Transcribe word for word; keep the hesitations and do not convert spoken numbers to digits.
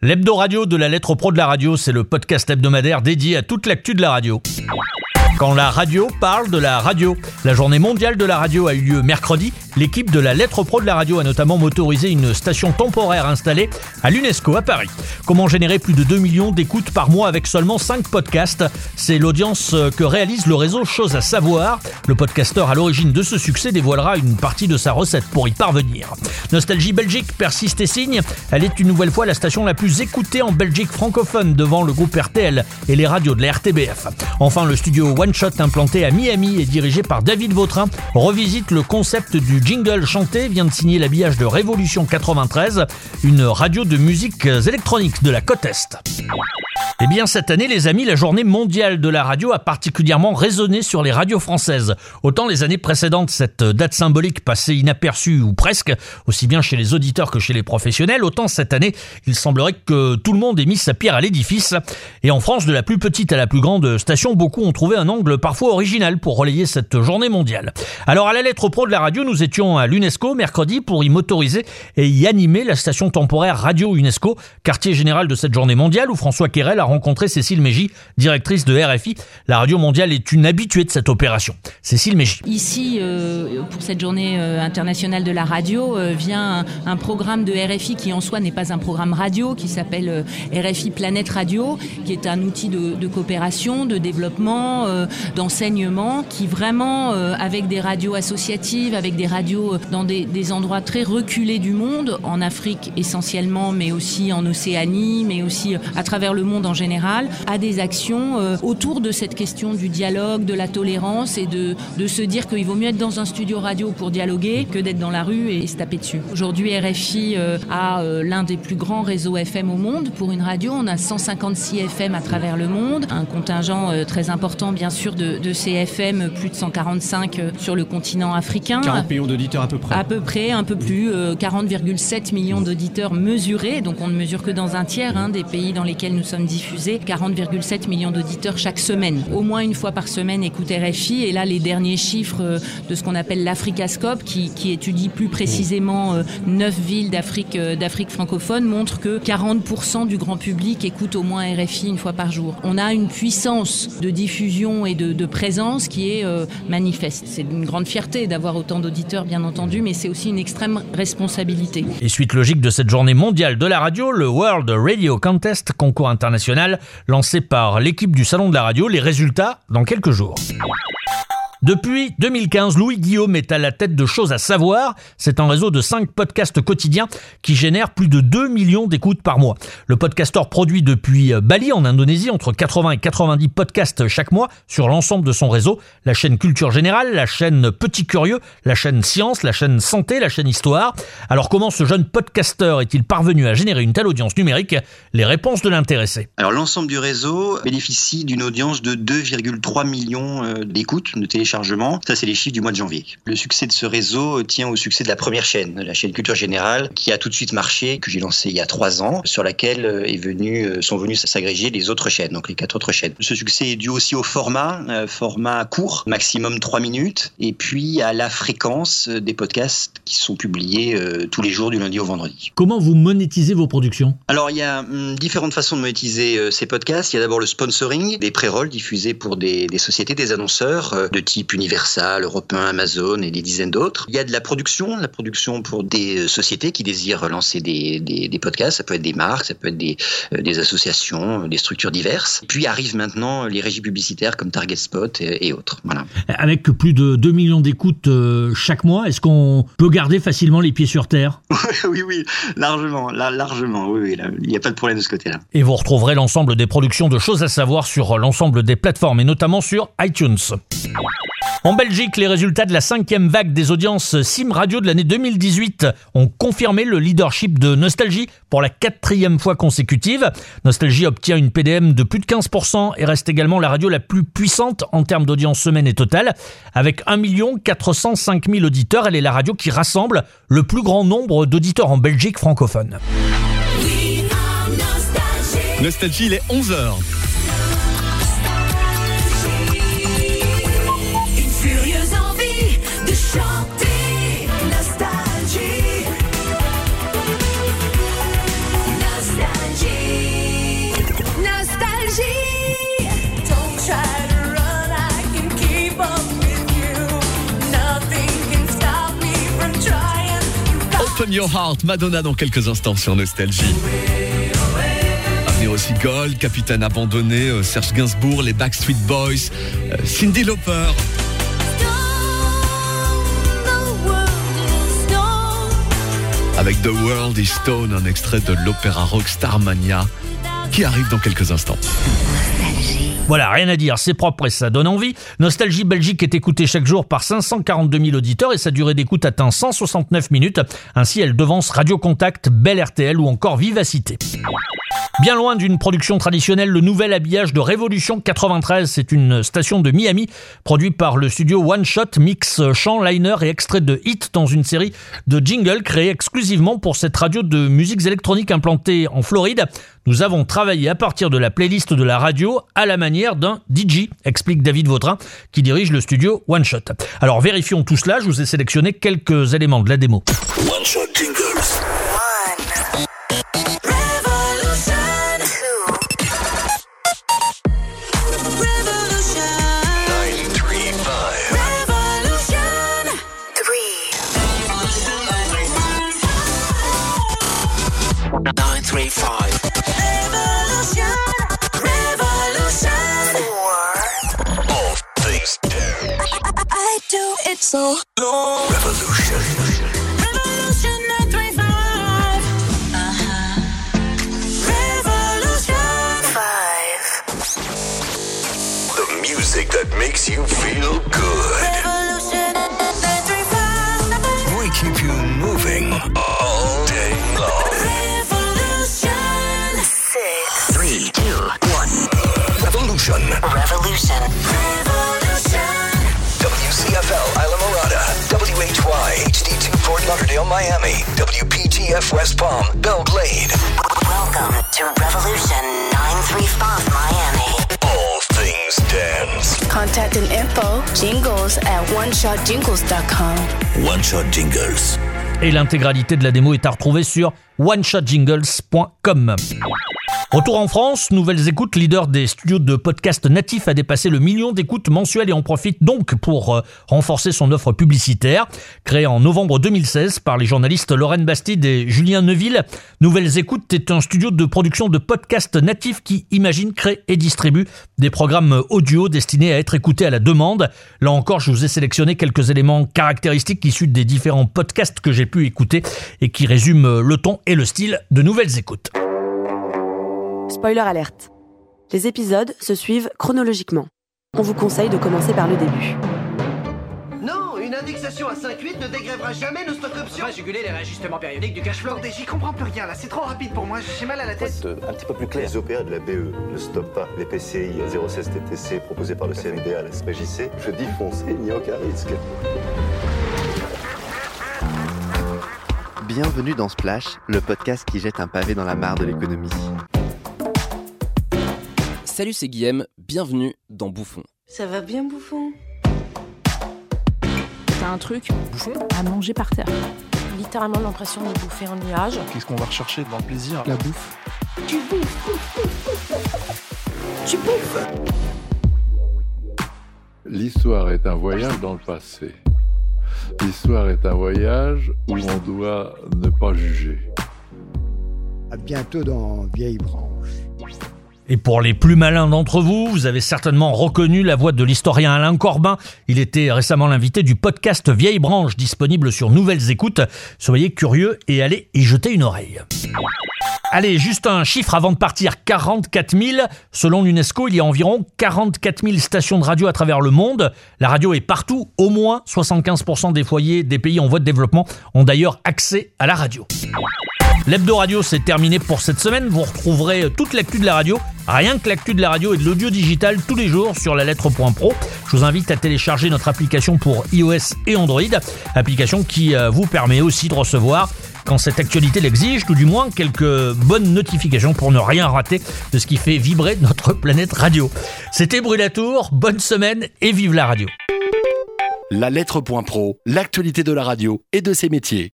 L'hebdo radio de la lettre pro de la radio, c'est le podcast hebdomadaire dédié à toute l'actu de la radio. Quand la radio parle de la radio. La journée mondiale de la radio a eu lieu mercredi. L'équipe de la lettre pro de la radio a notamment motorisé une station temporaire installée à l'UNESCO à Paris. Comment générer plus de deux millions d'écoutes par mois avec seulement cinq podcasts? C'est l'audience que réalise le réseau Chose à Savoir. Le podcasteur à l'origine de ce succès dévoilera une partie de sa recette pour y parvenir. Nostalgie Belgique persiste et signe. Elle est une nouvelle fois la station la plus écoutée en Belgique francophone devant le groupe R T L et les radios de la R T B F. Enfin, le studio One Shot implanté à Miami et dirigé par David Vautrin revisite le concept du jingle chanté, vient de signer l'habillage de Revolution quatre-vingt-treize, une radio de musique électronique de la côte Est. Eh bien cette année les amis, la journée mondiale de la radio a particulièrement résonné sur les radios françaises. Autant les années précédentes, cette date symbolique passait inaperçue ou presque, aussi bien chez les auditeurs que chez les professionnels, autant cette année il semblerait que tout le monde ait mis sa pierre à l'édifice. Et en France, de la plus petite à la plus grande station, beaucoup ont trouvé un angle parfois original pour relayer cette journée mondiale. Alors à la lettre pro de la radio, nous étions à l'UNESCO mercredi pour y motoriser et y animer la station temporaire Radio Unesco, quartier général de cette journée mondiale où François Quéré a rencontré Cécile Mégie, directrice de R F I. La radio mondiale est une habituée de cette opération. Cécile Mégie. Ici, euh, pour cette journée euh, internationale de la radio, euh, vient un, un programme de R F I qui en soi n'est pas un programme radio, qui s'appelle euh, R F I Planète Radio, qui est un outil de, de coopération, de développement, euh, d'enseignement, qui vraiment, euh, avec des radios associatives, avec des radios dans des, des endroits très reculés du monde, en Afrique essentiellement, mais aussi en Océanie, mais aussi à travers le monde en général, à des actions euh, autour de cette question du dialogue, de la tolérance et de, de se dire qu'il vaut mieux être dans un studio radio pour dialoguer que d'être dans la rue et se taper dessus. Aujourd'hui, R F I euh, a euh, l'un des plus grands réseaux F M au monde. Pour une radio, on a cent cinquante-six F M à travers le monde, un contingent euh, très important bien sûr de, de ces F M, plus de cent quarante-cinq euh, sur le continent africain. quarante millions d'auditeurs à peu près. À peu près, un peu plus, euh, quarante virgule sept millions d'auditeurs mesurés, donc on ne mesure que dans un tiers hein, des pays dans lesquels nous sommes diffusés, quarante virgule sept millions d'auditeurs chaque semaine. Au moins une fois par semaine écoute R F I, et là les derniers chiffres de ce qu'on appelle l'Africascope qui, qui étudie plus précisément neuf villes d'Afrique, d'Afrique francophone, montrent que quarante pour cent du grand public écoute au moins R F I une fois par jour. On a une puissance de diffusion et de, de présence qui est euh, manifeste. C'est une grande fierté d'avoir autant d'auditeurs bien entendu, mais c'est aussi une extrême responsabilité. Et suite logique de cette journée mondiale de la radio, le World Radio Contest, concours international lancé par l'équipe du Salon de la Radio, les résultats dans quelques jours. Depuis deux mille quinze, Louis-Guillaume est à la tête de Chose à Savoir. C'est un réseau de cinq podcasts quotidiens qui génèrent plus de deux millions d'écoutes par mois. Le podcasteur produit depuis Bali en Indonésie entre quatre-vingts et quatre-vingt-dix podcasts chaque mois sur l'ensemble de son réseau. La chaîne Culture Générale, la chaîne Petit Curieux, la chaîne Science, la chaîne Santé, la chaîne Histoire. Alors comment ce jeune podcasteur est-il parvenu à générer une telle audience numérique? Les réponses de l'intéressé. Alors l'ensemble du réseau bénéficie d'une audience de deux virgule trois millions d'écoutes de téléchargements. Chargement. Ça, c'est les chiffres du mois de janvier. Le succès de ce réseau tient au succès de la première chaîne, la chaîne Culture Générale, qui a tout de suite marché, que j'ai lancée il y a trois ans, sur laquelle est venu, sont venues s'agréger les autres chaînes, donc les quatre autres chaînes. Ce succès est dû aussi au format, euh, format court, maximum trois minutes, et puis à la fréquence des podcasts qui sont publiés euh, tous les jours du lundi au vendredi. Comment vous monétisez vos productions? Alors, il y a hum, différentes façons de monétiser euh, ces podcasts. Il y a d'abord le sponsoring, des pré-rolls diffusés pour des, des sociétés, des annonceurs euh, de type Universal, Europe un, Amazon et des dizaines d'autres. Il y a de la production, la production pour des sociétés qui désirent lancer des, des, des podcasts. Ça peut être des marques, ça peut être des, des associations, des structures diverses. Puis arrivent maintenant les régies publicitaires comme Target Spot et, et autres. Voilà. Avec plus de deux millions d'écoutes chaque mois, est-ce qu'on peut garder facilement les pieds sur terre? Oui, oui, largement, la, largement. Oui, oui, là, il n'y a pas de problème de ce côté-là. Et vous retrouverez l'ensemble des productions de Choses à Savoir sur l'ensemble des plateformes et notamment sur iTunes. En Belgique, les résultats de la cinquième vague des audiences Sim Radio de l'année deux mille dix-huit ont confirmé le leadership de Nostalgie pour la quatrième fois consécutive. Nostalgie obtient une P D M de plus de quinze pour cent et reste également la radio la plus puissante en termes d'audience semaine et totale. Avec un million quatre cent cinq mille auditeurs, elle est la radio qui rassemble le plus grand nombre d'auditeurs en Belgique francophone. Nostalgie, il est onze heures. Nostalgie. Your Heart, Madonna dans quelques instants sur Nostalgie. Aussi Gold, Capitaine Abandonné, euh, Serge Gainsbourg, les Backstreet Boys, euh, Cyndi Lauper. Avec The World is Stone, un extrait de l'opéra rock Starmania qui arrive dans quelques instants. Voilà, rien à dire, c'est propre et ça donne envie. Nostalgie Belgique est écoutée chaque jour par cinq cent quarante-deux mille auditeurs et sa durée d'écoute atteint cent soixante-neuf minutes. Ainsi, elle devance Radio Contact, Belle R T L ou encore Vivacité. Bien loin d'une production traditionnelle, le nouvel habillage de Revolution quatre-vingt-treize, c'est une station de Miami, produit par le studio One Shot, mix chant, liner et extrait de hit dans une série de jingles créés exclusivement pour cette radio de musiques électroniques implantée en Floride. Nous avons travaillé à partir de la playlist de la radio à la manière d'un D J, explique David Vautrin, qui dirige le studio One Shot. Alors vérifions tout cela, je vous ai sélectionné quelques éléments de la démo. One Shot Jingles. So no. Revolution. Revolution neuf cent trente-cinq. Uh-huh. Revolution. five. The music that makes you feel good. Revolution neuf cent trente-cinq. We keep you moving all day long. Revolution six. three, two, one. Revolution. Revolution. Revolution. W C F L Isla Morada, W H Y H D two Fort Lauderdale, Miami, W P T F West Palm, Belle Glade. Welcome to Revolution neuf cent trente-cinq Miami. All things dance. Contact and info, jingles at one shot jingles dot com. One Shot Jingles. Et l'intégralité de la démo est à retrouver sur one shot jingles dot com. Retour en France, Nouvelles Écoutes, leader des studios de podcasts natifs, a dépassé le million d'écoutes mensuelles et en profite donc pour euh, renforcer son offre publicitaire. Créée en novembre deux mille seize par les journalistes Laurène Bastide et Julien Neveu, Nouvelles Écoutes est un studio de production de podcasts natifs qui imagine, crée et distribue des programmes audio destinés à être écoutés à la demande. Là encore, je vous ai sélectionné quelques éléments caractéristiques issus des différents podcasts que j'ai pu écouter et qui résument le ton et le style de Nouvelles Écoutes. Spoiler alerte. Les épisodes se suivent chronologiquement. On vous conseille de commencer par le début. Non, une indexation à cinq virgule huit ne dégrèvera jamais nos stock options. On va juguler les réajustements périodiques du cash flow. J'y comprends plus rien là, c'est trop rapide pour moi, j'ai mal à la tête. Euh, un petit peu plus clair. Les O P A de la B E ne stoppent pas les P C I zéro seize T T C proposés par le C N D A à la S P J C. Je dis foncez, il n'y a aucun risque. Bienvenue dans Splash, le podcast qui jette un pavé dans la mare de l'économie. Salut, c'est Guillaume, bienvenue dans Bouffon. Ça va bien, Bouffon ? T'as un truc, Bouffon, à manger par terre. Littéralement l'impression de bouffer un nuage. Qu'est-ce qu'on va rechercher dans le plaisir ? La bouffe. Tu bouffes, bouffes, bouffes, bouffes. Tu bouffes. L'histoire est un voyage dans le passé. L'histoire est un voyage où on doit ne pas juger. À bientôt dans Vieilles Branches. Et pour les plus malins d'entre vous, vous avez certainement reconnu la voix de l'historien Alain Corbin. Il était récemment l'invité du podcast Vieilles Branches, disponible sur Nouvelles Écoutes. Soyez curieux et allez y jeter une oreille. Allez, juste un chiffre avant de partir, quarante-quatre mille. Selon l'UNESCO, il y a environ quarante-quatre mille stations de radio à travers le monde. La radio est partout, au moins soixante-quinze pour cent des foyers des pays en voie de développement ont d'ailleurs accès à la radio. L'hebdo radio, c'est terminé pour cette semaine. Vous retrouverez toute l'actu de la radio, rien que l'actu de la radio et de l'audio digital tous les jours sur la lettre.pro. Je vous invite à télécharger notre application pour iOS et Android, application qui vous permet aussi de recevoir, quand cette actualité l'exige, tout du moins quelques bonnes notifications pour ne rien rater de ce qui fait vibrer notre planète radio. C'était Brûlatour, bonne semaine et vive la radio. La lettre.pro, l'actualité de la radio et de ses métiers.